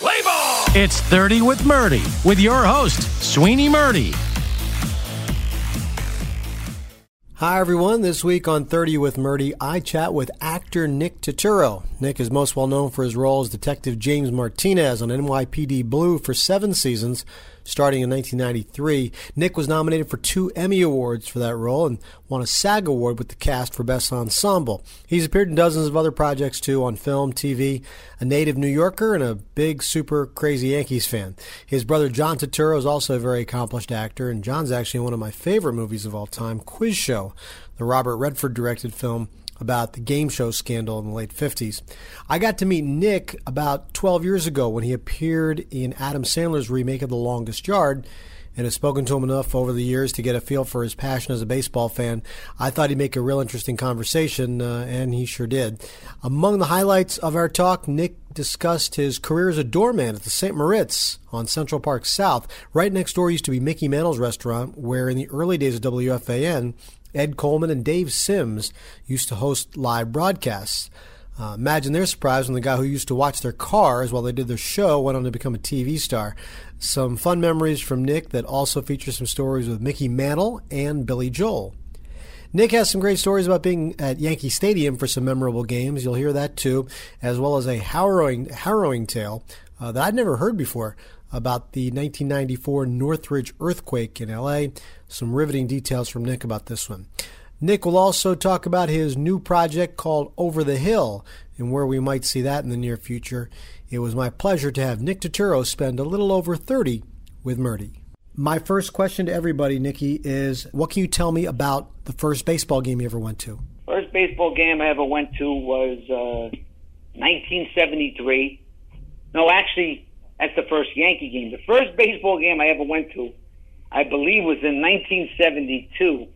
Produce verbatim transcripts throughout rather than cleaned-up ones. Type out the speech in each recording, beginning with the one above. Play ball! It's thirty with Murdy with your host, Sweeney Murdy. Hi, everyone. This week on thirty with Murdy, I chat with actor Nick Turturro. Nick is most well known for his role as Detective James Martinez on N Y P D Blue for seven seasons, starting in nineteen ninety-three. Nick was nominated for two Emmy Awards for that role and won a SAG Award with the cast for Best Ensemble. He's appeared in dozens of other projects, too, on film, T V, a native New Yorker and a big, super crazy Yankees fan. His brother John Turturro is also a very accomplished actor, and John's actually in one of my favorite movies of all time, Quiz Show, the Robert Redford-directed film about the game show scandal in the late fifties. I got to meet Nick about twelve years ago when he appeared in Adam Sandler's remake of The Longest Yard, and has spoken to him enough over the years to get a feel for his passion as a baseball fan. I thought he'd make a real interesting conversation, uh, and he sure did. Among the highlights of our talk, Nick discussed his career as a doorman at the Saint Moritz on Central Park South. Right next door used to be Mickey Mantle's restaurant, where in the early days of W F A N, Ed Coleman and Dave Sims used to host live broadcasts. Uh, imagine their surprise when the guy who used to watch their cars while they did their show went on to become a T V star. Some fun memories from Nick that also feature some stories with Mickey Mantle and Billy Joel. Nick has some great stories about being at Yankee Stadium for some memorable games. You'll hear that too, as well as a harrowing, harrowing tale uh, that I'd never heard before about the nineteen ninety-four Northridge earthquake in L A. Some riveting details from Nick about this one. Nick will also talk about his new project called Over the Hill and where we might see that in the near future. It was my pleasure to have Nick Turturro spend a little over thirty with Murdy. My first question to everybody, Nicky, is what can you tell me about the first baseball game you ever went to? First baseball game I ever went to was uh, nineteen seventy-three. No, actually, that's the first Yankee game. The first baseball game I ever went to, I believe, was in nineteen seventy-two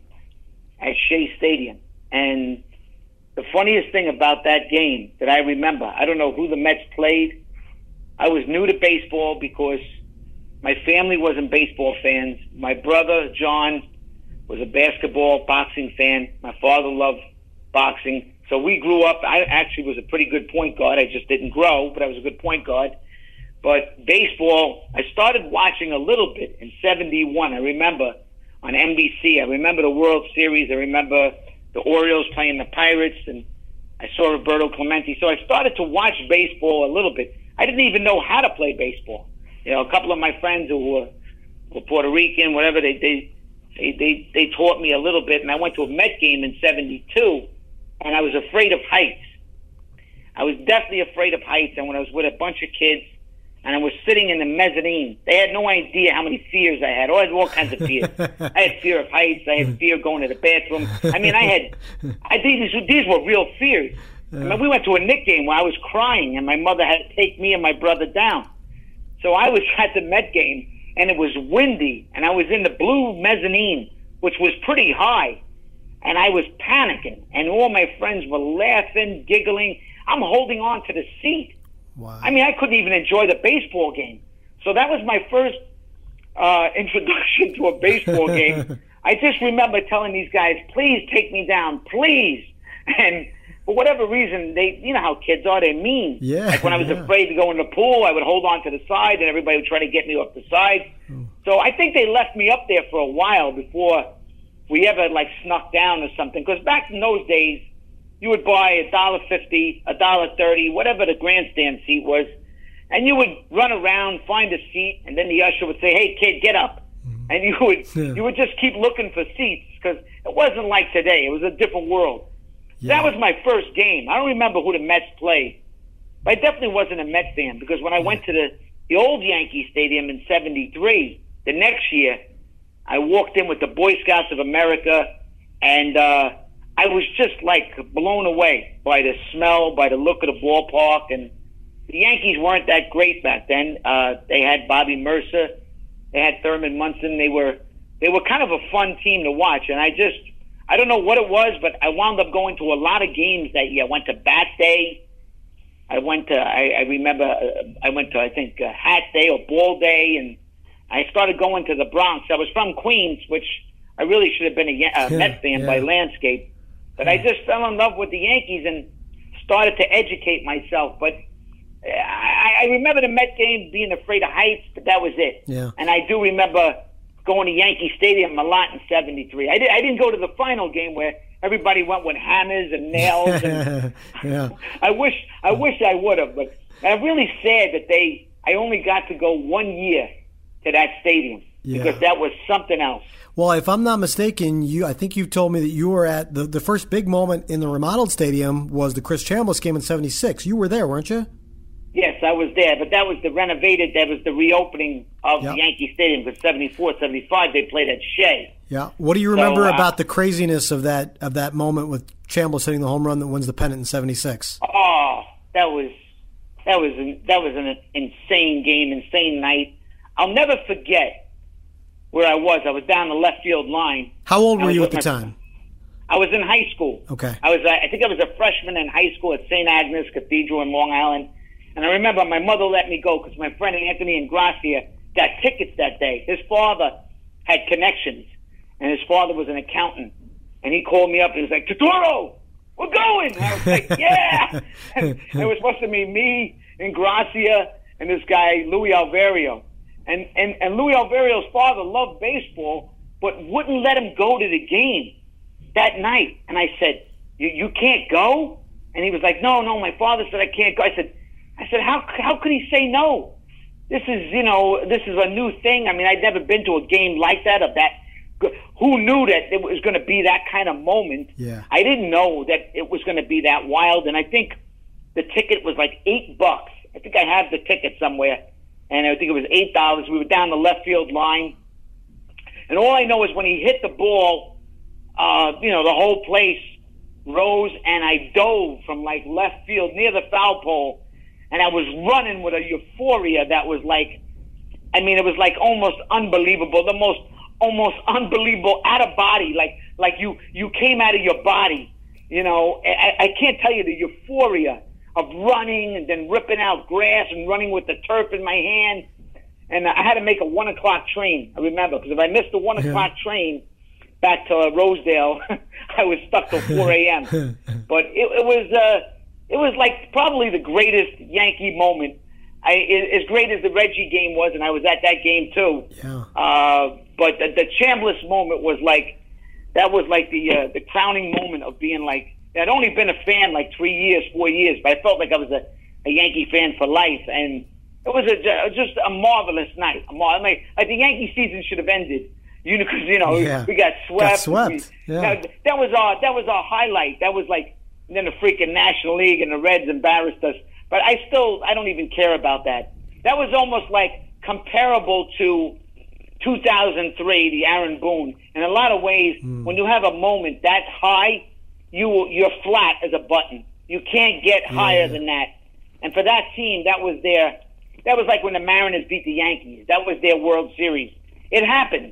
at Shea Stadium. And the funniest thing about that game that I remember, I don't know who the Mets played. I was new to baseball because my family wasn't baseball fans. My brother, John, was a basketball, boxing fan. My father loved boxing. So we grew up. I actually was a pretty good point guard. I just didn't grow, but I was a good point guard. But baseball, I started watching a little bit in seventy-one. I remember on N B C. I remember the World Series. I remember the Orioles playing the Pirates, and I saw Roberto Clemente. So I started to watch baseball a little bit. I didn't even know how to play baseball. You know, a couple of my friends who were, were Puerto Rican, whatever, they they, they they they taught me a little bit. And I went to a Met game in seventy-two, and I was afraid of heights. I was definitely afraid of heights. And when I was with a bunch of kids, and I was sitting in the mezzanine. They had no idea how many fears I had. I had all kinds of fears. I had fear of heights. I had fear of going to the bathroom. I mean, I had, I these, these were real fears. I mean, we went to a Knicks game where I was crying, and my mother had to take me and my brother down. So I was at the Met game, and it was windy, and I was in the blue mezzanine, which was pretty high, and I was panicking, and all my friends were laughing, giggling. I'm holding on to the seat. Wow. I mean, I couldn't even enjoy the baseball game. So that was my first uh, introduction to a baseball game. I just remember telling these guys, please take me down, please. And for whatever reason, they, you know how kids are, they're mean. Yeah, like when I was yeah. afraid to go in the pool, I would hold on to the side, and everybody would try to get me off the side. Mm. So I think they left me up there for a while before we ever, like, snuck down or something. Because back in those days, you would buy a dollar fifty, a dollar thirty, whatever the grandstand seat was, and you would run around, find a seat, and then the usher would say, "Hey, kid, get up," mm-hmm. and you would yeah. you would just keep looking for seats because it wasn't like today; it was a different world. Yeah. That was my first game. I don't remember who the Mets played, but I definitely wasn't a Mets fan because when I went to the the old Yankee Stadium in seventy-three, the next year, I walked in with the Boy Scouts of America, and uh, I was just, like, blown away by the smell, by the look of the ballpark, and The Yankees weren't that great back then. Uh, they had Bobby Mercer, they had Thurman Munson. They were they were kind of a fun team to watch. And I just I don't know what it was, but I wound up going to a lot of games that year. I went to Bat Day. I went to I, I remember I went to I think uh, Hat Day or Ball Day, and I started going to the Bronx. I was from Queens, which I really should have been a uh, yeah, Mets fan yeah. by landscape, but yeah. I just fell in love with the Yankees and started to educate myself. But I, I remember the Met game being afraid of heights, but that was it. Yeah. And I do remember going to Yankee Stadium a lot in seventy-three. I, did, I didn't go to the final game where everybody went with hammers and nails. And yeah. I wish I wish I would have, but I'm really sad that they. I only got to go one year to that stadium yeah. because that was something else. Well, if I'm not mistaken, you I think you told me that you were at the, the first big moment in the remodeled stadium was the Chris Chambliss game in seventy-six. You were there, weren't you? Yes, I was there, but that was the renovated, that was the reopening of yep. Yankee Stadium, because seventy-four, seventy-five, they played at Shea. Yeah. What do you remember so, uh, about the craziness of that of that moment with Chambliss hitting the home run that wins the pennant in seventy-six? Oh, that was that was an, that was an insane game, insane night. I'll never forget where I was. I was down the left field line. How old were you at the time? I was in high school. Okay. I was I think I was a freshman in high school at Saint Agnes Cathedral in Long Island. And I remember my mother let me go because my friend Anthony Ingrassia got tickets that day. His father had connections, and his father was an accountant. And he called me up and was like, "Turturro, we're going!" And I was like, "Yeah!" And it was supposed to be me, Ingrassia, and this guy, Louis Alvario. And, and, and Louis Alvario's father loved baseball, but wouldn't let him go to the game that night. And I said, you, you can't go? And he was like, no, no, my father said I can't go. I said, I said, how how could he say no? This is, you know, this is a new thing. I mean, I'd never been to a game like that of that. Who knew that it was going to be that kind of moment? Yeah. I didn't know that it was going to be that wild. And I think the ticket was like eight bucks. I think I have the ticket somewhere. And I think it was eight dollars. We were down the left field line. And all I know is when he hit the ball, uh, you know, the whole place rose, and I dove from like left field near the foul pole. And I was running with a euphoria that was like, I mean, it was like almost unbelievable, the most almost unbelievable out of body, like like you, you came out of your body. You know, I, I can't tell you the euphoria of running and then ripping out grass and running with the turf in my hand. And I had to make a one o'clock train, I remember, because if I missed the one yeah. o'clock train back to Rosedale, I was stuck till four a.m. But it, it was... Uh, It was like probably the greatest Yankee moment, I, it, as great as the Reggie game was, and I was at that game too. Yeah. Uh, but the, the Chambliss moment was like, that was like the uh, the crowning moment of being like, I'd only been a fan like three years, four years, but I felt like I was a, a Yankee fan for life, and it was a, just a marvelous night. A mar- I mean, like the Yankee season should have ended, you know, because you know yeah. we, we got swept. Got swept. We, yeah. that, that was our that was our highlight. That was like. And then the freaking National League and the Reds embarrassed us. But I still, I don't even care about that. That was almost like comparable to two thousand three, the Aaron Boone. In a lot of ways, mm. when you have a moment that high, you, you're flat as a button. You can't get yeah, higher yeah. than that. And for that team, that was their, that was like when the Mariners beat the Yankees. That was their World Series. It happens.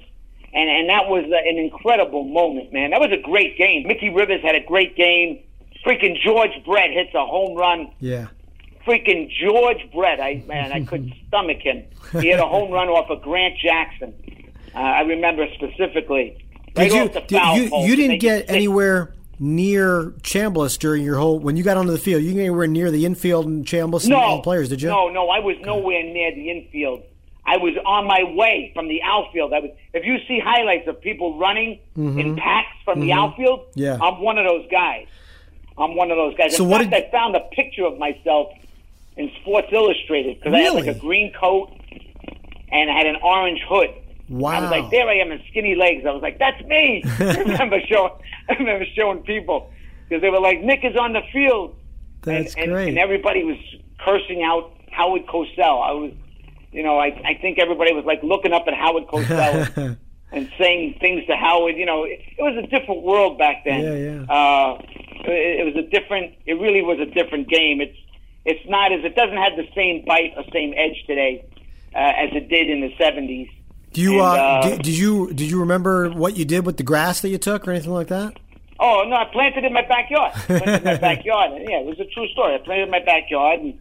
And, and that was an incredible moment, man. That was a great game. Mickey Rivers had a great game. Freaking George Brett hits a home run. Yeah. Freaking George Brett. I man, I couldn't stomach him. He had a home run off of Grant Jackson. Uh, I remember specifically. Right did you, did you, you, you didn't get anywhere near Chambliss during your whole, when you got onto the field, you didn't get anywhere near the infield and Chambliss no, and all the players, did you? No, no, I was nowhere near the infield. I was on my way from the outfield. I was, if you see highlights of people running mm-hmm. in packs from mm-hmm. the outfield, yeah. I'm one of those guys. I'm one of those guys. So in fact, did... I found a picture of myself in Sports Illustrated because really? I had like a green coat and I had an orange hood. Wow! I was like, there I am in skinny legs. I was like, that's me. I remember showing, I remember showing people because they were like, Nick is on the field. That's and, and, great. And everybody was cursing out Howard Cosell. I was, you know, I I think everybody was like looking up at Howard Cosell and saying things to Howard. You know, it, it was a different world back then. Yeah, yeah. Uh, It was a different. It really was a different game. It's it's not as it doesn't have the same bite or same edge today uh, as it did in the seventies. Do you and, uh, uh, did, did you did you remember what you did with the grass that you took or anything like that? Oh no, I planted it in my backyard. I planted it in my backyard. And, yeah, it was a true story. I planted it in my backyard, and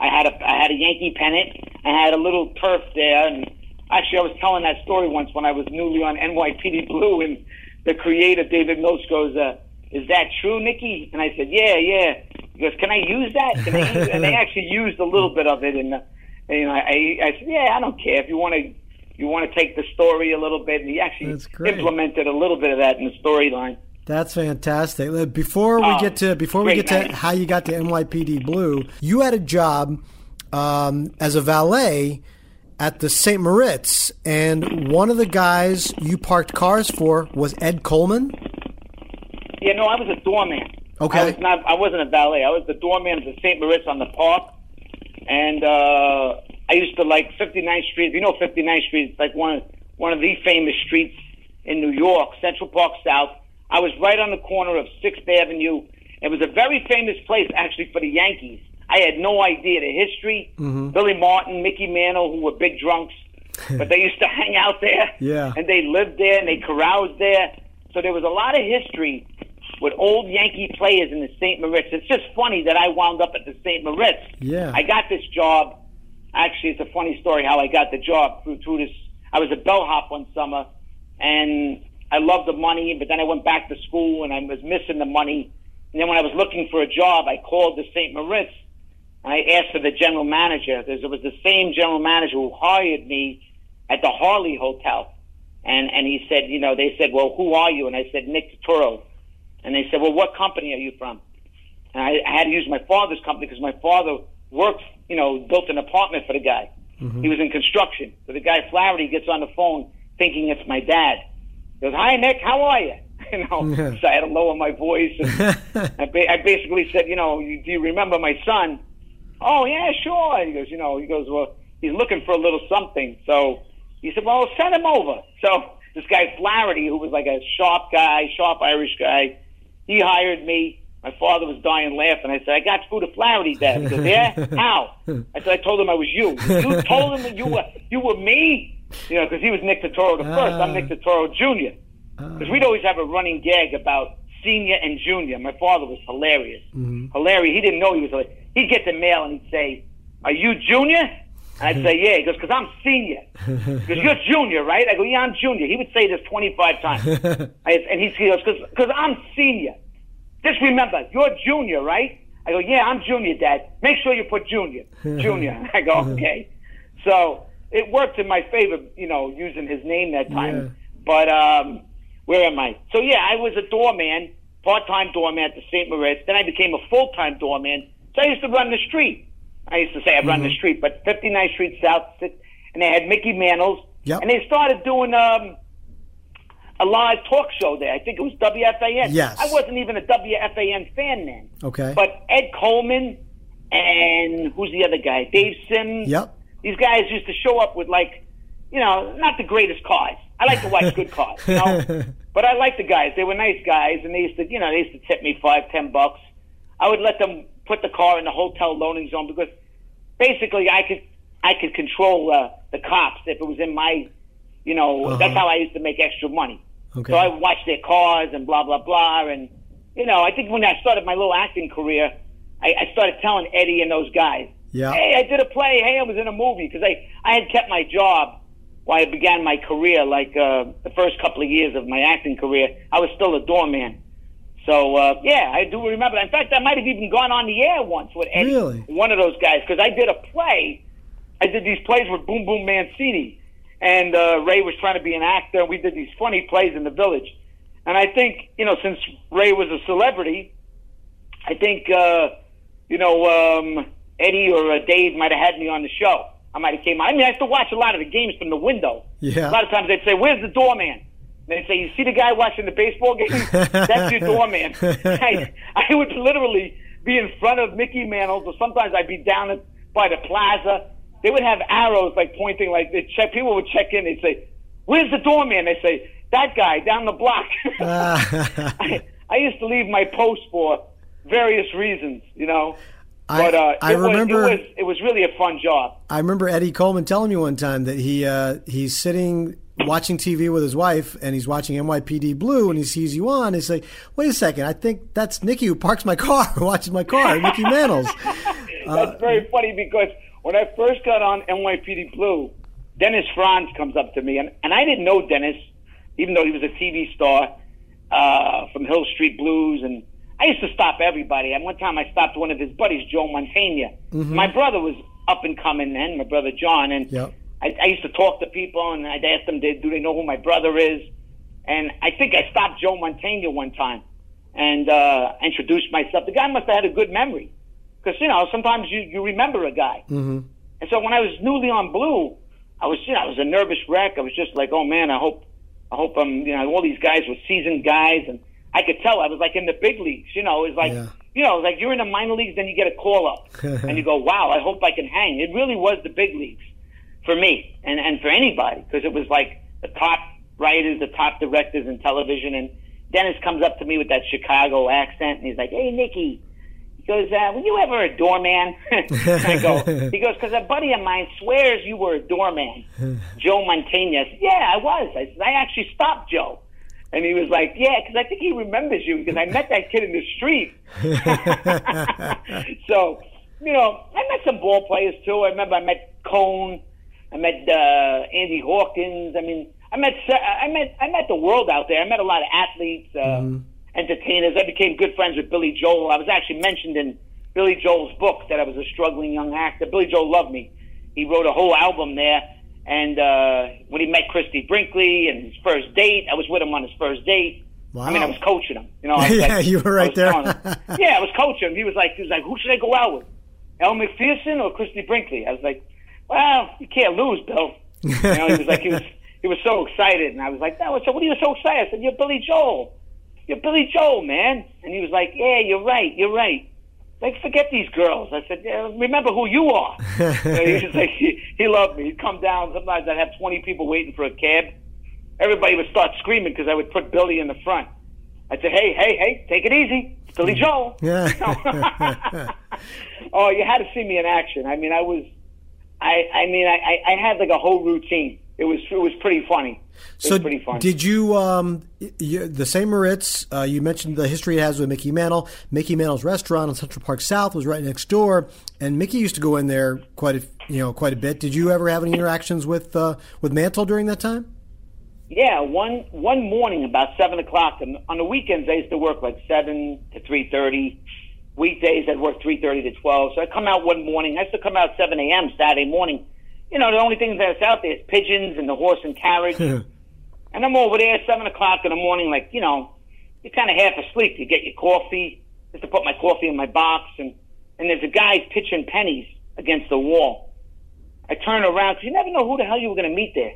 I had a I had a Yankee pennant. I had a little turf there, and actually I was telling that story once when I was newly on N Y P D Blue, and the creator David Mills goes, uh, "Is that true, Nicky?" And I said, "Yeah, yeah." He goes, "Can I use that?" Can I use and they actually used a little bit of it, and, uh, and you know, I, I said, "Yeah, I don't care if you want to." You want to take the story a little bit, and he actually implemented a little bit of that in the storyline. That's fantastic. Before we oh, get to before we get night. to how you got to N Y P D Blue, you had a job um, as a valet at the Saint Moritz, and one of the guys you parked cars for was Ed Coleman. Yeah, no, I was a doorman. Okay, I, was not, I wasn't a valet. I was the doorman of the Saint Moritz on the park, and. Uh, I used to like fifty-ninth Street. If you know fifty-ninth Street, it's like one one of the famous streets in New York, Central Park South. I was right on the corner of sixth Avenue. It was a very famous place, actually, for the Yankees. I had no idea the history. Mm-hmm. Billy Martin, Mickey Mantle, who were big drunks, but they used to hang out there. Yeah. And they lived there, and they caroused there. So there was a lot of history with old Yankee players in the Saint Moritz. It's just funny that I wound up at the Saint Moritz. Yeah. I got this job. Actually, it's a funny story how I got the job through, through this. I was a bellhop one summer, and I loved the money, but then I went back to school, and I was missing the money. And then when I was looking for a job, I called the Saint Moritz, and I asked for the general manager. It was the same general manager who hired me at the Harley Hotel. And, and he said, you know, they said, well, who are you? And I said, Nick Turturro. And they said, well, what company are you from? And I, I had to use my father's company because my father worked, you know, built an apartment for the guy. Mm-hmm. He was in construction. So the guy Flaherty gets on the phone thinking it's my dad. He goes, hi, Nick, how are you? You know, yeah. So I had to lower my voice. And I, ba- I basically said, you know, you, do you remember my son? Oh, yeah, sure. He goes, you know, he goes, well, he's looking for a little something. So he said, well, send him over. So this guy Flaherty, who was like a sharp guy, sharp Irish guy, he hired me. My father was dying laughing. I said, I got food of Flaherty, Dad. He goes, yeah? How? I said, I told him I was you. You told him that you were you were me? You know, because he was Nick Turturro the first. Uh, I'm Nick Turturro Junior Because uh, we'd always have a running gag about senior and junior. My father was hilarious. Mm-hmm. Hilarious. He didn't know he was hilarious. He'd get the mail and he'd say, are you junior? And I'd say, yeah. He goes, because I'm senior. He goes, you're junior, right? I go, yeah, I'm junior. He would say this twenty-five times. I, and he goes, because I'm senior. Just remember, you're junior, right? I go, yeah, I'm junior, Dad. Make sure you put junior. Junior. I go, okay. So it worked in my favor, you know, using his name that time. Yeah. But um, where am I? So, yeah, I was a doorman, part-time doorman at the Saint Moritz. Then I became a full-time doorman. So I used to run the street. I used to say I run mm-hmm. the street, but fifty-ninth Street South, and they had Mickey Mantles. Yep. And they started doing... um. a live talk show there. I think it was W F A N. Yes. I wasn't even a W F A N fan then. Okay. But Ed Coleman and who's the other guy? Dave Sims. Yep. These guys used to show up with, like, you know, not the greatest cars. I like to watch good cars, you know? But I like the guys. They were nice guys, and they used to, you know, they used to tip me five, ten bucks. I would let them put the car in the hotel loaning zone because basically I could I could control uh, the cops if it was in my, you know, uh-huh. That's how I used to make extra money. Okay. So I watched their cars and blah, blah, blah. And, you know, I think when I started my little acting career, I, I started telling Eddie and those guys, yeah. Hey, I did a play. Hey, I was in a movie. Because I, I had kept my job while I began my career, like uh, the first couple of years of my acting career. I was still a doorman. So, uh, yeah, I do remember. In fact, I might have even gone on the air once with Eddie, really? One of those guys, because I did a play. I did these plays with Boom Boom Mancini. And uh, Ray was trying to be an actor. We did these funny plays in the village. And I think, you know, since Ray was a celebrity, I think, uh, you know, um, Eddie or uh, Dave might have had me on the show. I might have came out. I mean, I used to watch a lot of the games from the window. Yeah. A lot of times they'd say, where's the doorman? And they'd say, you see the guy watching the baseball game? That's your doorman. I, I would literally be in front of Mickey Mantle, or sometimes I'd be down by the plaza. They would have arrows, like, pointing, like, they check. People would check in. They'd say, where's the doorman? They say, that guy down the block. I, I used to leave my post for various reasons, you know. I, but uh, I it remember was, it, was, it was really a fun job. I remember Eddie Coleman telling me one time that he uh, he's sitting watching T V with his wife, and he's watching N Y P D Blue, and he sees you on. He's like, "Wait a second, I think that's Nicky who parks my car, watches my car, Nicky Mantles." That's uh, very funny because when I first got on N Y P D Blue, Dennis Franz comes up to me, and, and I didn't know Dennis, even though he was a T V star uh, from Hill Street Blues, and I used to stop everybody. And one time I stopped one of his buddies, Joe Montana. Mm-hmm. My brother was up and coming then, my brother John, and yep. I, I used to talk to people, and I'd ask them, do they know who my brother is? And I think I stopped Joe Montana one time and uh, introduced myself. The guy must have had a good memory because, you know, sometimes you, you remember a guy. Mm-hmm. And so when I was newly on Blue, I was, you know, I was a nervous wreck. I was just like, oh, man, I hope I hope I'm, you know, all these guys were seasoned guys, and I could tell I was like in the big leagues, you know. It's like, yeah. you know, like you're in the minor leagues, then you get a call up, and you go, "Wow, I hope I can hang." It really was the big leagues for me, and, and for anybody, because it was like the top writers, the top directors in television. And Dennis comes up to me with that Chicago accent, and he's like, "Hey, Nicky," he goes, uh, "Were you ever a doorman?" I go, he goes, "Because a buddy of mine swears you were a doorman, Joe Montana." I said, "Yeah, I was. I said, I actually stopped Joe." And he was like, "Yeah, because I think he remembers you because I met that kid in the street." So, you know, I met some ball players too. I remember I met Cone, I met uh, Andy Hawkins. I mean, I met I met I met the world out there. I met a lot of athletes, uh, mm-hmm. entertainers. I became good friends with Billy Joel. I was actually mentioned in Billy Joel's book that I was a struggling young actor. Billy Joel loved me. He wrote a whole album there. And uh, when he met Christie Brinkley and his first date, I was with him on his first date. Wow. I mean, I was coaching him. You know, I was yeah, like, you were right I there. yeah, I was coaching him. He was like, he was like, "Who should I go out with, El McPherson or Christie Brinkley?" I was like, "Well, you can't lose, Bill." You know, he was like, he was he was so excited, and I was like, "No, so what are you so excited?" I said, "You're Billy Joel, you're Billy Joel, man." And he was like, "Yeah, you're right, you're right. Like, forget these girls." I said, yeah, "Remember who you are." He was like, he, he loved me. He'd come down. Sometimes I'd have twenty people waiting for a cab. Everybody would start screaming because I would put Billy in the front. I'd say, "Hey, hey, hey, take it easy. It's Billy Joel." Yeah. Oh, you had to see me in action. I mean, I was, I, I mean, I, I had like a whole routine. It was, it was pretty funny. So it's pretty fun. Did you, um, you the Saint Moritz, uh, you mentioned the history it has with Mickey Mantle. Mickey Mantle's restaurant on Central Park South was right next door, and Mickey used to go in there quite a, you know, quite a bit. Did you ever have any interactions with uh, with Mantle during that time? Yeah, one one morning about seven o'clock, and on the weekends I used to work like seven to three thirty. Weekdays I'd work three thirty to twelve. So I come out one morning. I used to come out seven a.m. Saturday morning. You know, the only things that's out there is pigeons and the horse and carriage. And I'm over there, seven o'clock in the morning, like, you know, you're kind of half asleep. You get your coffee, just to put my coffee in my box. And, and there's a guy pitching pennies against the wall. I turn around, because you never know who the hell you were going to meet there.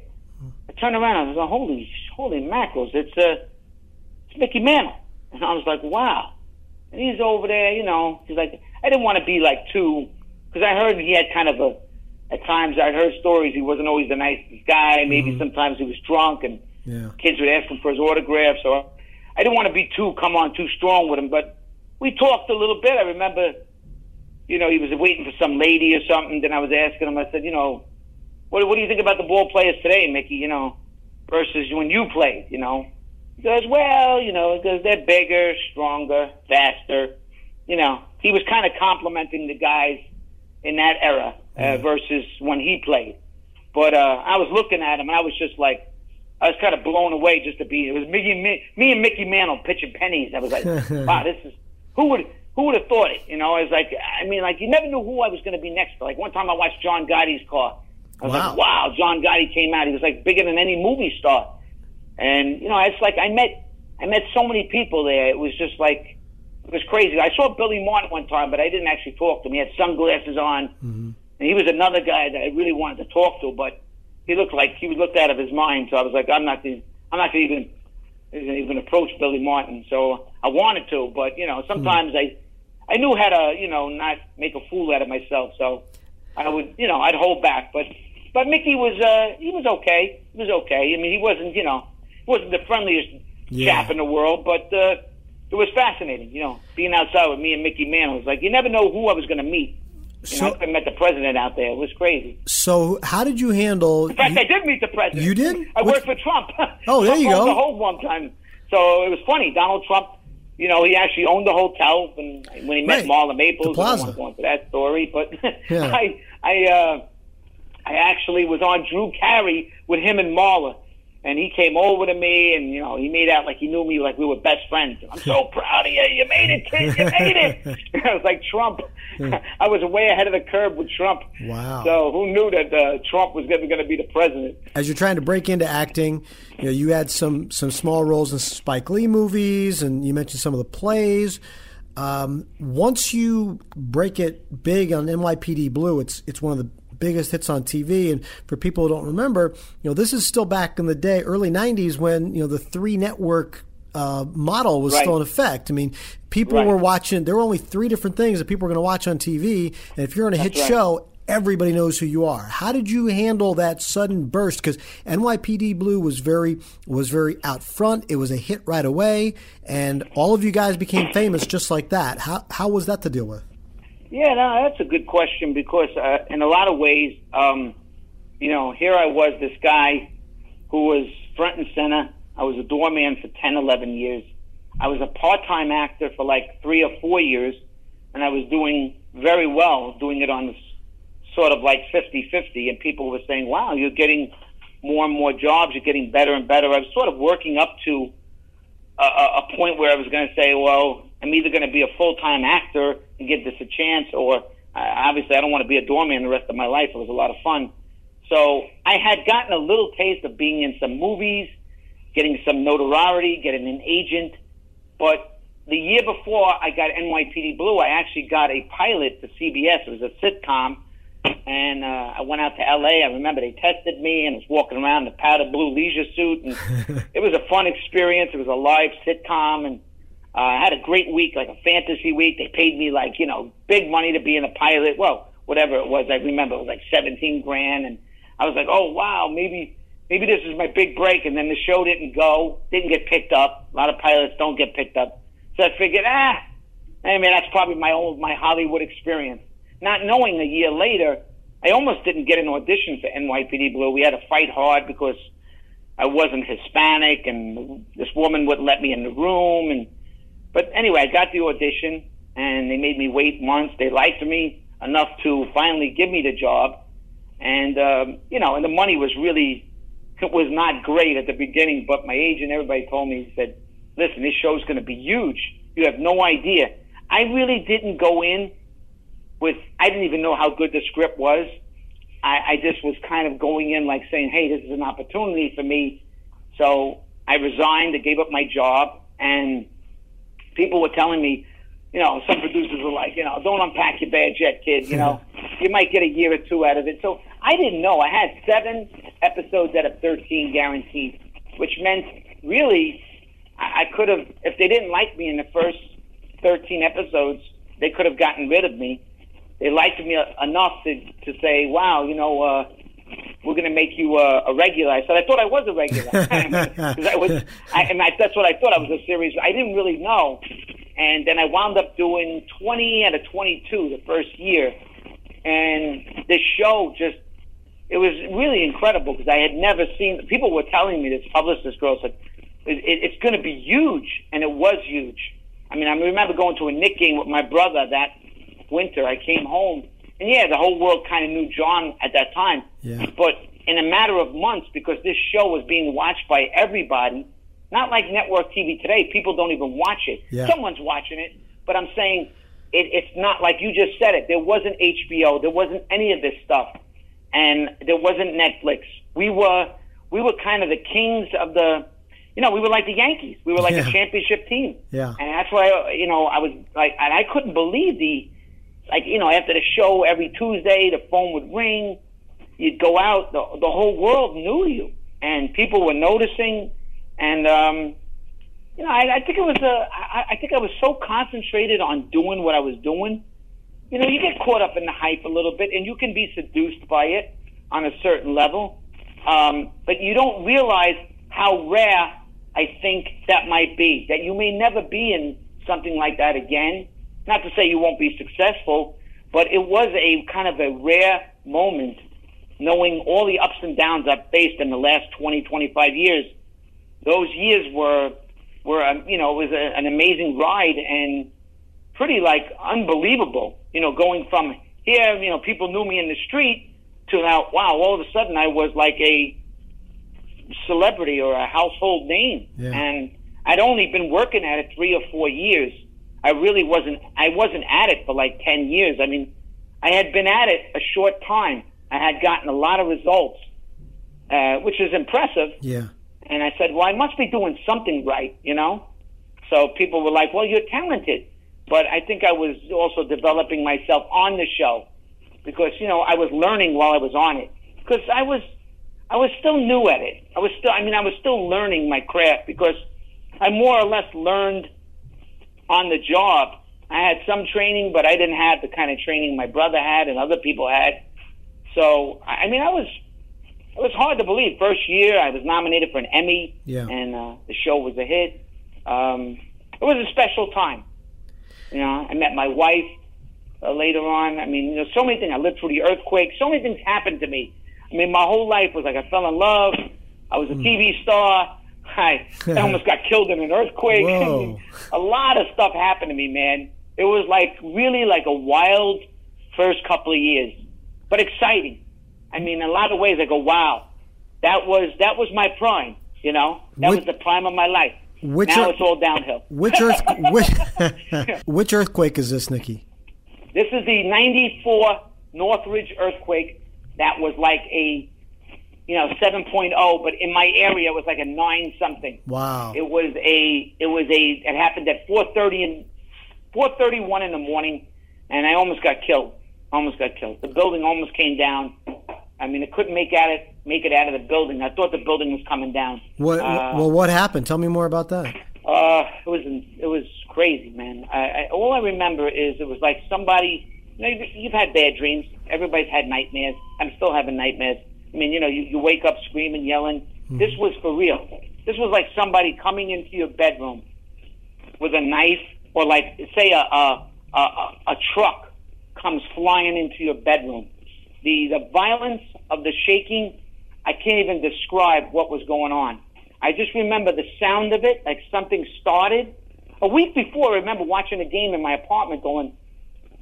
I turn around, I was like, holy, holy mackerels, it's, uh, it's Mickey Mantle. And I was like, wow. And he's over there, you know, he's like, I didn't want to be like too, because I heard he had kind of a, at times I'd heard stories he wasn't always the nicest guy. Maybe mm-hmm. sometimes he was drunk and yeah. kids would ask him for his autograph. So I didn't want to be too, come on, too strong with him. But we talked a little bit. I remember, you know, he was waiting for some lady or something. Then I was asking him, I said, you know, what, what do you think about the ball players today, Mickey, you know, versus when you played, you know? He goes, well, you know, because they're bigger, stronger, faster. You know, he was kind of complimenting the guys in that era. Uh, versus when he played. But uh, I was looking at him, and I was just like, I was kind of blown away just to be, it was Mickey, me, me and Mickey Mantle pitching pennies. I was like, wow, this is, who would who would have thought it? You know, I was like, I mean, like, you never knew who I was going to be next to. Like, one time I watched John Gotti's car. I was wow. like, wow, John Gotti came out. He was, like, bigger than any movie star. And, you know, it's like I met, I met so many people there. It was just like, it was crazy. I saw Billy Martin one time, but I didn't actually talk to him. He had sunglasses on. Mm-hmm. And he was another guy that I really wanted to talk to, but he looked like he was looked out of his mind. So I was like, I'm not, gonna, I'm not gonna even, even approach Billy Martin. So I wanted to, but you know, sometimes mm. I, I knew how to, you know, not make a fool out of myself. So I would, you know, I'd hold back. But, but Mickey was, uh, he was okay. He was okay. I mean, he wasn't, you know, he wasn't the friendliest yeah. chap in the world, but uh, it was fascinating, you know, being outside with me and Mickey Mantle. It was like you never know who I was going to meet. You so, know, I could have met the president out there. It was crazy. So how did you handle... In fact, you, I did meet the president. You did? I worked Which, for Trump. Oh, there Trump you go. I owned the whole one time. So it was funny. Donald Trump, you know, he actually owned the hotel when, when he met right. Marla Maples. I don't want to go into that story, but yeah. I I, uh, I actually was on Drew Carey with him and Marla. And he came over to me, and, you know, he made out like he knew me, like we were best friends. I'm so proud of you. You made it, kid. You made it. I was like, Trump. I was way ahead of the curve with Trump. Wow. So who knew that uh, Trump was never going to be the president? As you're trying to break into acting, you know, you had some, some small roles in Spike Lee movies, and you mentioned some of the plays. Um, once you break it big on N Y P D Blue, it's it's one of the biggest hits on T V. And for people who don't remember, you know, this is still back in the day, early nineties, when, you know, the three network uh, model was right. still in effect. I mean, people right. were watching, there were only three different things that people were going to watch on T V. And if you're on a That's hit right. show, everybody knows who you are. How did you handle that sudden burst? Because N Y P D Blue was very, was very out front. It was a hit right away. And all of you guys became famous just like that. How, how was that to deal with? Yeah, no, that's a good question because uh, in a lot of ways, um, you know, here I was, this guy who was front and center. I was a doorman for ten, eleven years. I was a part-time actor for like three or four years, and I was doing very well, doing it on sort of like fifty-fifty, and people were saying, wow, you're getting more and more jobs, you're getting better and better. I was sort of working up to a, a point where I was going to say, well, I'm either going to be a full-time actor and give this a chance, or uh, obviously I don't want to be a doorman the rest of my life. It was a lot of fun. So I had gotten a little taste of being in some movies, getting some notoriety, getting an agent. But the year before I got N Y P D Blue, I actually got a pilot for C B S. It was a sitcom. And uh, I went out to L A. I remember they tested me and I was walking around in a powder blue leisure suit. And it was a fun experience. It was a live sitcom, and Uh, I had a great week, like a fantasy week. They paid me like, you know, big money to be in a pilot. Well, whatever it was, I remember it was like seventeen grand. And I was like, oh, wow, maybe maybe this is my big break. And then the show didn't go, didn't get picked up. A lot of pilots don't get picked up. So I figured, ah, I mean, that's probably my old, my Hollywood experience. Not knowing a year later, I almost didn't get an audition for N Y P D Blue. We had to fight hard because I wasn't Hispanic and this woman wouldn't let me in the room. And But anyway, I got the audition, and they made me wait months. They liked me enough to finally give me the job. And, um, you know, and the money was really, it was not great at the beginning, but my agent, everybody told me, he said, listen, this show's going to be huge. You have no idea. I really didn't go in with, I didn't even know how good the script was. I, I just was kind of going in like saying, hey, this is an opportunity for me. So I resigned. I gave up my job, and people were telling me, you know, some producers were like, you know, don't unpack your bags yet, kid, you know. You might get a year or two out of it. So I didn't know. I had seven episodes out of thirteen guaranteed, which meant really I could have, if they didn't like me in the first thirteen episodes, they could have gotten rid of me. They liked me enough to, to say, wow, you know, uh, we're going to make you uh, a regular. I said, I thought I was a regular. I was, I, and I, that's what I thought. I was a series. I didn't really know. And then I wound up doing twenty out of twenty-two the first year. And this show just, it was really incredible because I had never seen, people were telling me, this publicist girl said, it, it, it's going to be huge. And it was huge. I mean, I remember going to a Knick game with my brother that winter. I came home. And, yeah, the whole world kind of knew John at that time. Yeah. But in a matter of months, because this show was being watched by everybody, not like network T V today, people don't even watch it. Yeah. Someone's watching it, but I'm saying it, it's not like you just said it. There wasn't H B O. There wasn't any of this stuff. And there wasn't Netflix. We were we were kind of the kings of the, you know, we were like the Yankees. We were like yeah. a championship team. Yeah. And that's why, you know, I was like, and I couldn't believe the, like, you know, after the show every Tuesday, the phone would ring. You'd go out. The, the whole world knew you, and people were noticing. And, um, you know, I, I think it was a, I, I think I was so concentrated on doing what I was doing. You know, you get caught up in the hype a little bit, and you can be seduced by it on a certain level. Um, but you don't realize how rare I think that might be, that you may never be in something like that again. Not to say you won't be successful, but it was a kind of a rare moment, knowing all the ups and downs I've faced in the last twenty, twenty-five years. Those years were, were um, you know, it was a, an amazing ride and pretty, like, unbelievable, you know, going from here, you know, people knew me in the street to now, wow, all of a sudden I was like a celebrity or a household name. Yeah. And I'd only been working at it three or four years. I really wasn't, I wasn't at it for like ten years. I mean, I had been at it a short time. I had gotten a lot of results, uh, which is impressive. Yeah. And I said, well, I must be doing something right, you know? So people were like, well, you're talented. But I think I was also developing myself on the show because, you know, I was learning while I was on it. Because I was, I was still new at it. I was still, I mean, I was still learning my craft because I more or less learned on the job. I had some training, but I didn't have the kind of training my brother had and other people had. So, I mean, I was, it was hard to believe. First year, I was nominated for an Emmy, yeah. and uh, the show was a hit. Um, it was a special time. You know, I met my wife uh, later on. I mean, you know, so many things. I lived through the earthquake. So many things happened to me. I mean, my whole life was like I fell in love. I was a mm. T V star. I, I almost got killed in an earthquake. A lot of stuff happened to me, man. It was like really like a wild first couple of years, but exciting. I mean, in a lot of ways, I go, wow, that was that was my prime. You know, that what? was the prime of my life. Which now earth- it's all downhill. Which, earth- which, which earthquake is this, Nicky? This is the ninety-four Northridge earthquake that was like a, you know, seven point oh, but in my area it was like a nine something. Wow. It was a, it was a, it happened at four thirty and four thirty-one in the morning, and I almost got killed. Almost got killed. The building almost came down. I mean, it couldn't make at it. Make it out of the building. I thought the building was coming down. What? Uh, well, what happened? Tell me more about that. Uh, it was it was crazy, man. I, I, all I remember is it was like somebody. You know, you've had bad dreams. Everybody's had nightmares. I'm still having nightmares. I mean, you know, you, you wake up screaming, yelling. Mm-hmm. This was for real. This was like somebody coming into your bedroom with a knife, or like say a a a, a truck comes flying into your bedroom. The the violence of the shaking. I can't even describe what was going on. I just remember the sound of it, like something started. A week before, I remember watching a game in my apartment going,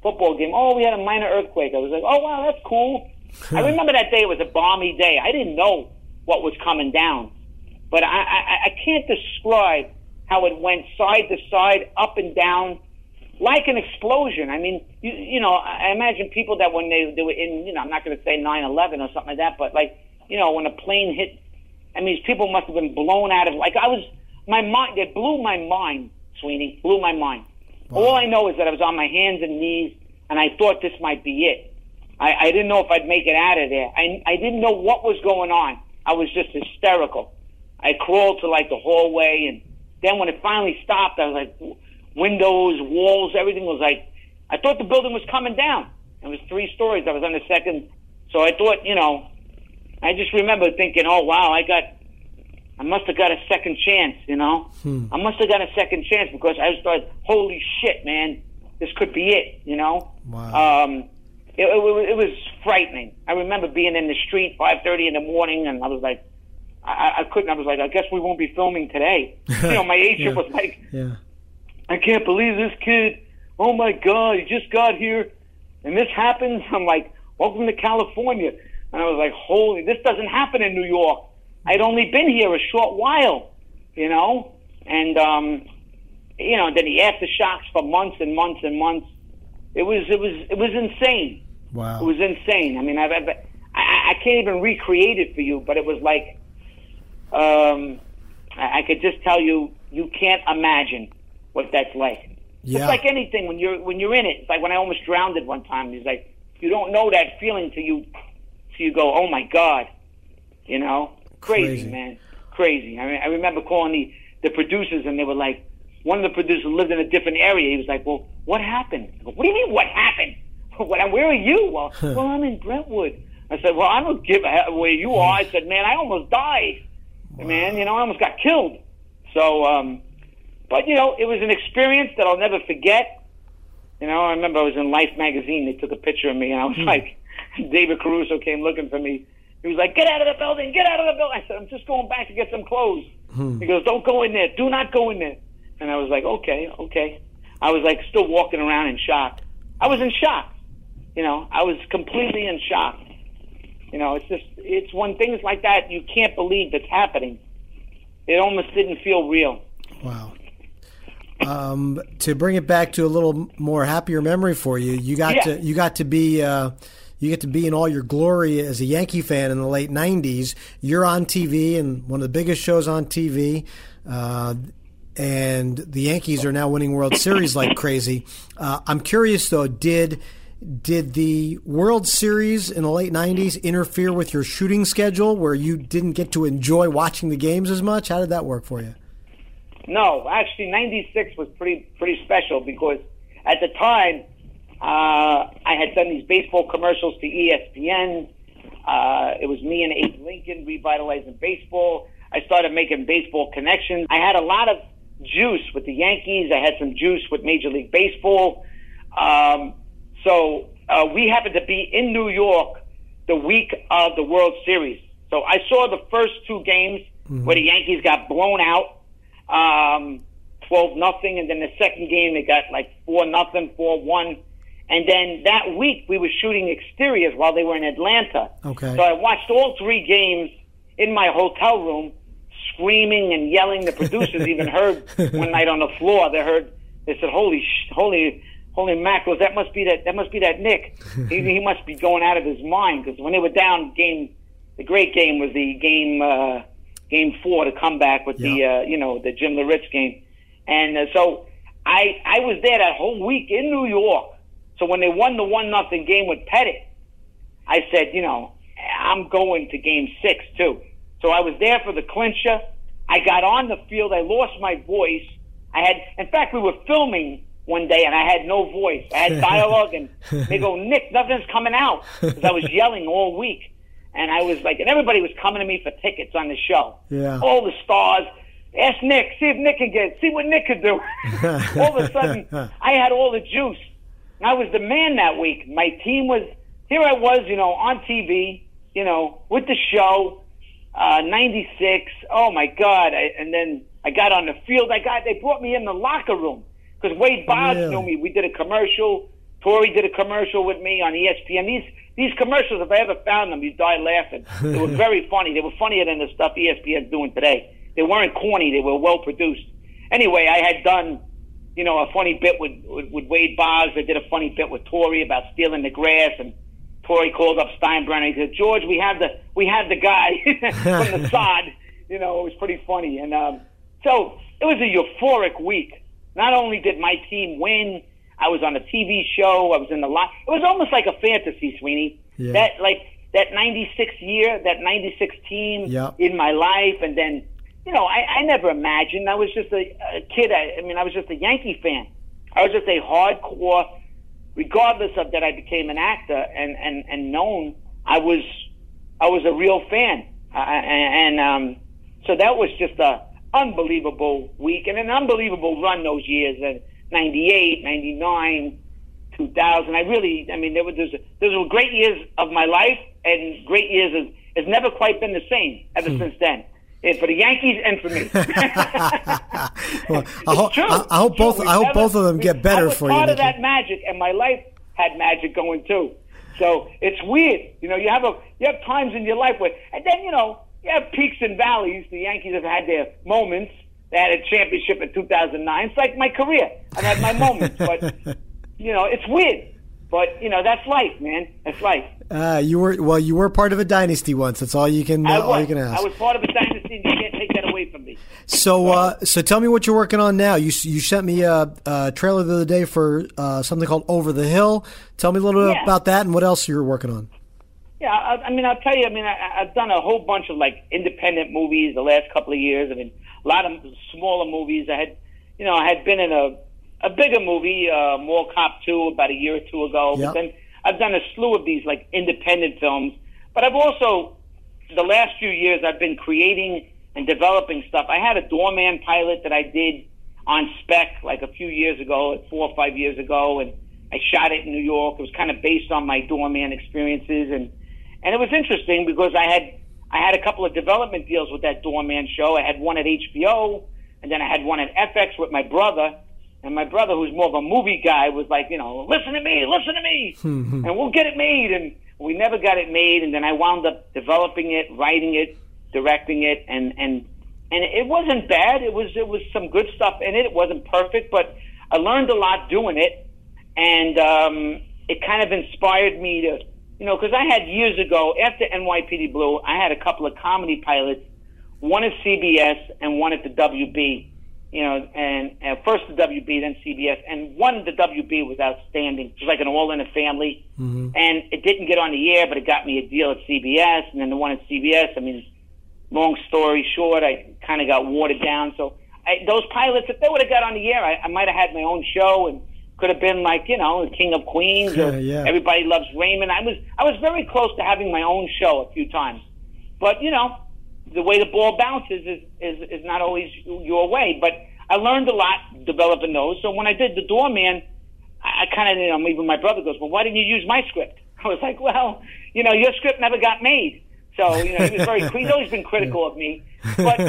football game. Oh, we had a minor earthquake. I was like, oh, wow, that's cool. I remember that day. It was a balmy day. I didn't know what was coming down. But I, I, I can't describe how it went side to side, up and down, like an explosion. I mean, you, you know, I imagine people that when they, they were in, you know, I'm not going to say nine eleven or something like that, but like, you know, when a plane hit, I mean, people must have been blown out of, like, I was, my mind, it blew my mind, Sweeney, blew my mind. Wow. All I know is that I was on my hands and knees, and I thought this might be it. I, I didn't know if I'd make it out of there. I, I didn't know what was going on. I was just hysterical. I crawled to, like, the hallway, and then when it finally stopped, I was like, w- windows, walls, everything was like, I thought the building was coming down. It was three stories. I was on the second, so I thought, you know, I just remember thinking, oh, wow, I got, I must have got a second chance, you know? Hmm. I must have got a second chance because I just thought, holy shit, man, this could be it, you know? Wow. Um, it, it, it was frightening. I remember being in the street, five thirty in the morning, and I was like, I, I couldn't, I was like, I guess we won't be filming today. You know, my agent yeah. was like, yeah. I can't believe this kid. Oh, my God, he just got here, and this happens. I'm like, welcome to California. And I was like, holy, this doesn't happen in New York. I'd only been here a short while, you know? And, um, you know, then the aftershocks for months and months and months. It was it was, it was insane. Wow. It was insane. I mean, I've, I've, I, I can't even recreate it for you, but it was like, um, I, I could just tell you, you can't imagine what that's like. Yeah. It's like anything when you're, when you're in it. It's like when I almost drowned it one time. It's like, you don't know that feeling till you... So you go, oh, my God, you know, crazy, crazy. man, crazy. I mean, I remember calling the, the producers, and they were like, one of the producers lived in a different area. He was like, well, what happened? I go, what do you mean what happened? What, where are you? Well, huh. well, I'm in Brentwood. I said, well, I don't give a where you are. I said, man, I almost died, wow. man, you know, I almost got killed. So um, But, you know, it was an experience that I'll never forget. You know, I remember I was in Life magazine. They took a picture of me, and I was like, David Caruso came looking for me. He was like, get out of the building, get out of the building. I said, I'm just going back to get some clothes. Hmm. He goes, don't go in there. Do not go in there. And I was like, okay, okay. I was, like, still walking around in shock. I was in shock. You know, I was completely in shock. You know, it's just, it's when things like that, you can't believe that's happening. It almost didn't feel real. Wow. Um, to bring it back to a little more happier memory for you, you got yeah. to you got to be uh, you get to be in all your glory as a Yankee fan in the late nineties. You're on T V and one of the biggest shows on T V, uh, and the Yankees are now winning World Series like crazy. Uh, I'm curious though, did did the World Series in the late nineties interfere with your shooting schedule, where you didn't get to enjoy watching the games as much? How did that work for you? No, actually, ninety-six was pretty pretty special because at the time uh, I had done these baseball commercials to E S P N. Uh, it was me and Abe Lincoln revitalizing baseball. I started making baseball connections. I had a lot of juice with the Yankees. I had some juice with Major League Baseball. Um, so uh, we happened to be in New York the week of the World Series. So I saw the first two games mm-hmm. where the Yankees got blown out. Um, twelve nothing, and then the second game they got like four nothing, four one, and then that week we were shooting exteriors while they were in Atlanta. Okay. So I watched all three games in my hotel room, screaming and yelling. The producers even heard one night on the floor. They heard. They said, "Holy, sh- holy, holy mackerel! That must be that. That must be that Nick. He, he must be going out of his mind." Because when they were down, game, the great game was the game. Uh, Game four to come back with yeah. the, uh, you know, the Jim Loritz game. And uh, so I I was there that whole week in New York. So when they won the one nothing game with Pettit, I said, you know, I'm going to game six too. So I was there for the clincher. I got on the field. I lost my voice. I had, in fact, we were filming one day and I had no voice. I had dialogue and they go, Nick, nothing's coming out. Because I was yelling all week. And I was like, and everybody was coming to me for tickets on the show. Yeah. All the stars. Ask Nick, see if Nick can get, see what Nick could do. All of a sudden, I had all the juice. And I was the man that week. My team was, here I was, you know, on T V, you know, with the show, uh, ninety-six. Oh, my God. I, and then I got on the field. I got, they brought me in the locker room because Wade Boggs really? knew me. We did a commercial. Tory did a commercial with me on E S P N. These these commercials, if I ever found them, you'd die laughing. They were very funny. They were funnier than the stuff E S P N's doing today. They weren't corny. They were well-produced. Anyway, I had done, you know, a funny bit with, with, with Wade Boggs. I did a funny bit with Tory about stealing the grass, and Tory called up Steinbrenner. He said, George, we have the, we have the guy from the sod. You know, it was pretty funny. And um, so it was a euphoric week. Not only did my team win, I was on a T V show. I was in the lot. It was almost like a fantasy, Sweeney. Yeah. That like that ninety-six year, that ninety-six team yep. in my life, and then you know, I, I never imagined. I was just a, a kid. I, I mean, I was just a Yankee fan. I was just a hardcore. Regardless of that, I became an actor and, and, and known. I was I was a real fan, uh, and, and um, so that was just a unbelievable week and an unbelievable run those years. And, ninety-eight, ninety-nine, two thousand. I really, I mean, there were, those, those were great years of my life, and great years has, has never quite been the same ever hmm. since then. And for the Yankees and for me. Well, I, ho- I, I hope, both, I hope never, both of them get better for you. I was part of that magic, and my life had magic going too. So it's weird. You know, you have, a, you have times in your life where, and then, you know, you have peaks and valleys. The Yankees have had their moments. They had a championship in two thousand nine. It's like my career. I've had my moments, but, you know, it's weird. But, you know, that's life, man. That's life. Uh, you were Well, you were part of a dynasty once. That's all you can, uh, all you can ask. I was part of a dynasty, and you can't take that away from me. So uh, so tell me what you're working on now. You you sent me a, a trailer the other day for uh, something called Over the Hill. Tell me a little bit yeah. about that and what else you're working on. Yeah, I, I mean, I'll tell you, I mean, I, I've done a whole bunch of, like, independent movies the last couple of years. I mean, a lot of smaller movies. I had, you know, I had been in a a bigger movie, uh, Mall Cop two, about a year or two ago. Yep. But then I've done a slew of these, like, independent films. But I've also, the last few years, I've been creating and developing stuff. I had a doorman pilot that I did. on spec like a few years ago, like four or five years ago, and I shot it in New York. It was kind of based on my doorman experiences, and and it was interesting because I had I had a couple of development deals with that doorman show. I had one at H B O, and then I had one at F X with my brother. And my brother, who's more of a movie guy, was like, you know, listen to me, listen to me, and we'll get it made. And we never got it made, and then I wound up developing it, writing it, directing it, and and and it wasn't bad. It was it was some good stuff in it. It wasn't perfect, but I learned a lot doing it, and um, it kind of inspired me to, you know, because I had years ago, after N Y P D Blue, I had a couple of comedy pilots, one at C B S and one at the W B, you know, and, and first the W B, then C B S, and one, the W B was outstanding, just like an All in the Family, mm-hmm. and it didn't get on the air, but it got me a deal at C B S, and then the one at C B S, I mean, long story short, I kind of got watered down, so I, those pilots, if they would have got on the air, I, I might have had my own show, and could have been like, you know, the King of Queens, yeah, or yeah. Everybody Loves Raymond. I was, I was very close to having my own show a few times, but, you know, the way the ball bounces is, is, is not always your way. But I learned a lot developing those. So when I did The Doorman, I, I kind of, you know, even my brother goes, well, why didn't you use my script? I was like, well, you know, your script never got made. So, you know, he was very, he's always been critical of me. But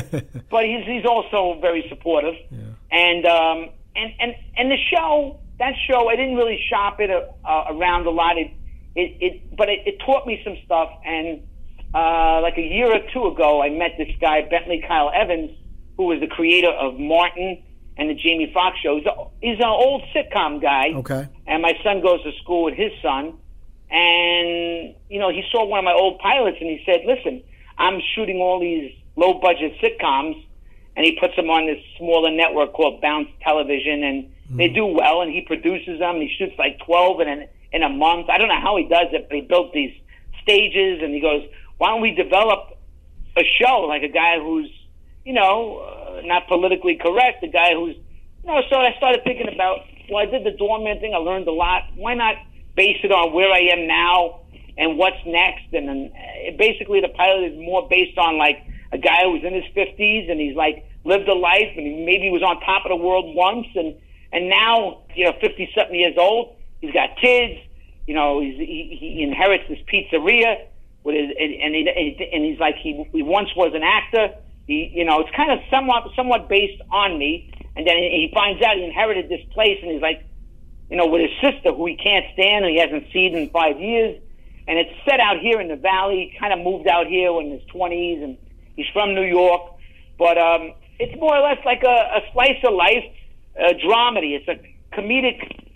but he's he's also very supportive. Yeah. And, um, and, and, and the show, that show, I didn't really shop it a, a, around a lot. It, it, it But it, it taught me some stuff. And Uh, like a year or two ago, I met this guy, Bentley Kyle Evans, who was the creator of Martin and the Jamie Foxx show. He's, a, he's an old sitcom guy. Okay. And my son goes to school with his son. And, you know, he saw one of my old pilots and he said, listen, I'm shooting all these low-budget sitcoms. And he puts them on this smaller network called Bounce Television. And mm. they do well. And he produces them. And he shoots like twelve in, an, in a month. I don't know how he does it, but he built these stages. And he goes, why don't we develop a show like a guy who's, you know, uh, not politically correct, a guy who's, you know, so I started thinking about, well, I did the doorman thing, I learned a lot. Why not base it on where I am now and what's next? And then uh, basically the pilot is more based on, like, a guy who's in his fifties and he's, like, lived a life and he maybe was on top of the world once and, and now, you know, fifty-something years old, he's got kids, you know, he's, he, he inherits this pizzeria. With his, and, he, and he's like, he, he once was an actor. He, you know, it's kind of somewhat somewhat based on me. And then he finds out he inherited this place, and he's like, you know, with his sister, who he can't stand, and he hasn't seen in five years. And it's set out here in the Valley. He kind of moved out here in his twenties, and he's from New York. But um, it's more or less like a, a slice of life uh, dramedy. It's a comedic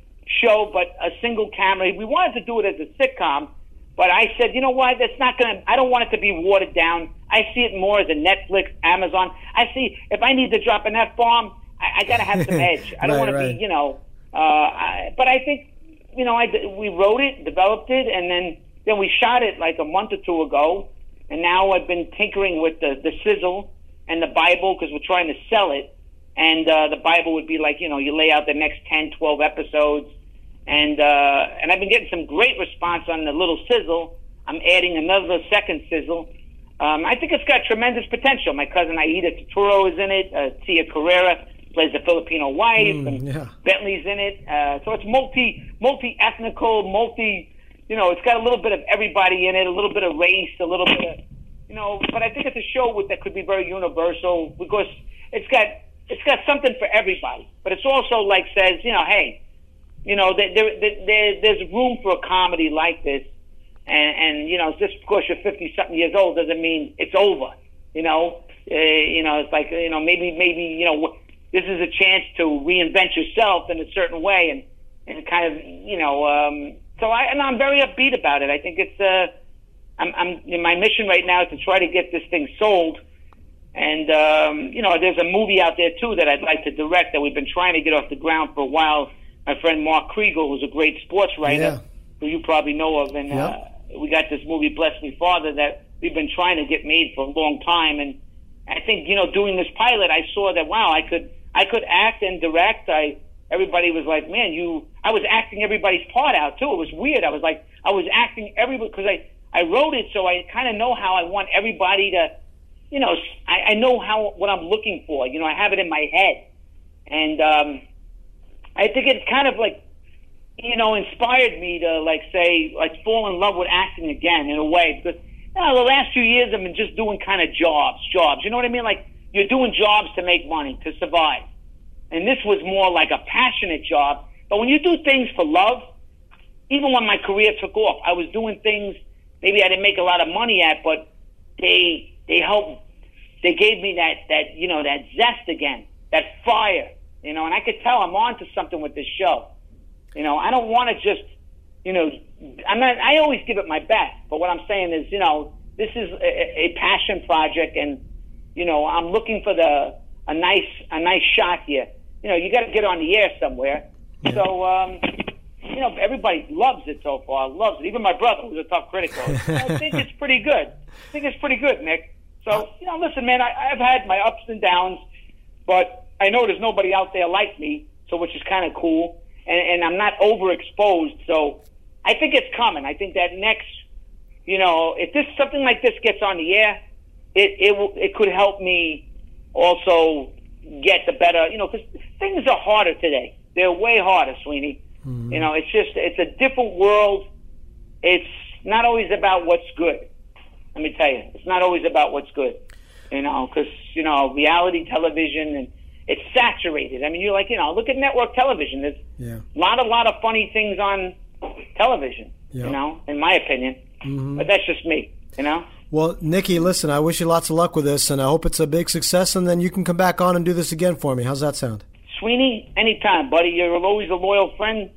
show, but a single camera. We wanted to do it as a sitcom. But I said, you know what, that's not going to, I don't want it to be watered down. I see it more as a Netflix, Amazon. I see, if I need to drop an F-bomb, I, I got to have some edge. I don't right, want right. to be, you know, uh, I, but I think, you know, I, we wrote it, developed it, and then, then we shot it like a month or two ago. And now I've been tinkering with the, the sizzle and the Bible because we're trying to sell it. And uh, the Bible would be like, you know, you lay out the next ten, twelve episodes. And uh, and I've been getting some great response on the little sizzle. I'm adding another second sizzle. Um, I think it's got tremendous potential. My cousin Aida Turturro is in it. Uh, Tia Carrera plays the Filipino wife. Mm, and yeah. Bentley's in it. Uh, so it's multi, multi-ethnical, multi, you know, it's got a little bit of everybody in it, a little bit of race, a little bit of, you know, but I think it's a show with, that could be very universal because it's got it's got something for everybody. But it's also like says, you know, hey, you know, there, there, there, there's room for a comedy like this. And, and you know, just because you're fifty-something years old doesn't mean it's over. You know, uh, you know, it's like, you know, maybe, maybe, you know, this is a chance to reinvent yourself in a certain way and, and kind of, you know, um, so I, and I'm very upbeat about it. I think it's, uh, I'm, I'm, you know, my mission right now is to try to get this thing sold. And, um, you know, there's a movie out there, too, that I'd like to direct that we've been trying to get off the ground for a while. My friend Mark Kriegel, who's a great sports writer, yeah. who you probably know of, and yeah. uh, we got this movie, Bless Me Father, that we've been trying to get made for a long time. And I think, you know, doing this pilot, I saw that, wow, I could I could act and direct. I Everybody was like, man, you... I was acting everybody's part out, too. It was weird. I was like, I was acting everybody... Because I, I wrote it, so I kind of know how I want everybody to... You know, I, I know how what I'm looking for. You know, I have it in my head. And um, I think it kind of like, you know, inspired me to like say, like fall in love with acting again in a way, because you know, the last few years I've been just doing kind of jobs, jobs. You know what I mean? Like you're doing jobs to make money, to survive. And this was more like a passionate job. But when you do things for love, even when my career took off, I was doing things maybe I didn't make a lot of money at, but they they helped. They gave me that, that you know, that zest again, that fire, you know. And I could tell I'm on to something with this show. You know, I don't want to just, you know, I'm not, I always give it my best. But what I'm saying is, you know, this is a, a passion project, and, you know, I'm looking for the a nice a nice shot here. You know, you got to get on the air somewhere. Yeah. So, um, you know, everybody loves it so far, loves it. Even my brother, who's a tough critic, I think it's pretty good. I think it's pretty good, Nick. So, you know, listen, man, I, I've had my ups and downs, but I know there's nobody out there like me, so which is kind of cool. And, and I'm not overexposed, so I think it's coming. I think that next, you know, if this something like this gets on the air, it it will, it could help me also get the better, you know, because things are harder today. They're way harder, Sweeney. Mm-hmm. You know, it's just it's a different world. It's not always about what's good. Let me tell you, it's not always about what's good. You know, because you know, reality television and. It's saturated. I mean, you're like, you know, look at network television. There's yeah. a lot, a lot of funny things on television, yep. you know, in my opinion. Mm-hmm. But that's just me, you know? Well, Nicky, listen, I wish you lots of luck with this, and I hope it's a big success, and then you can come back on and do this again for me. How's that sound? Sweeney, anytime, buddy. You're always a loyal friend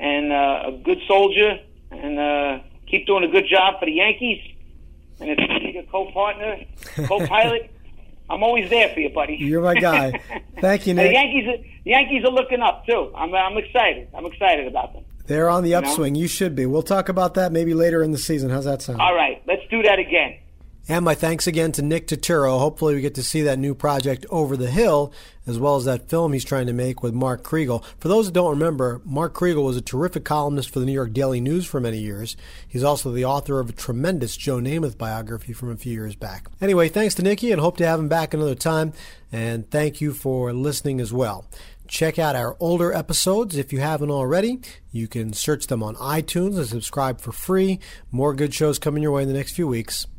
and uh, a good soldier, and uh, keep doing a good job for the Yankees. And if you need a co-partner, co-pilot, I'm always there for you, buddy. You're my guy. Thank you, Nick. The Yankees, are, the Yankees are looking up too. I'm, I'm excited. I'm excited about them. They're on the upswing. You know? You should be. We'll talk about that maybe later in the season. How's that sound? All right, let's do that again. And my thanks again to Nick Turturro. Hopefully we get to see that new project, Over the Hill, as well as that film he's trying to make with Mark Kriegel. For those who don't remember, Mark Kriegel was a terrific columnist for the New York Daily News for many years. He's also the author of a tremendous Joe Namath biography from a few years back. Anyway, thanks to Nicky, and hope to have him back another time. And thank you for listening as well. Check out our older episodes if you haven't already. You can search them on iTunes and subscribe for free. More good shows coming your way in the next few weeks.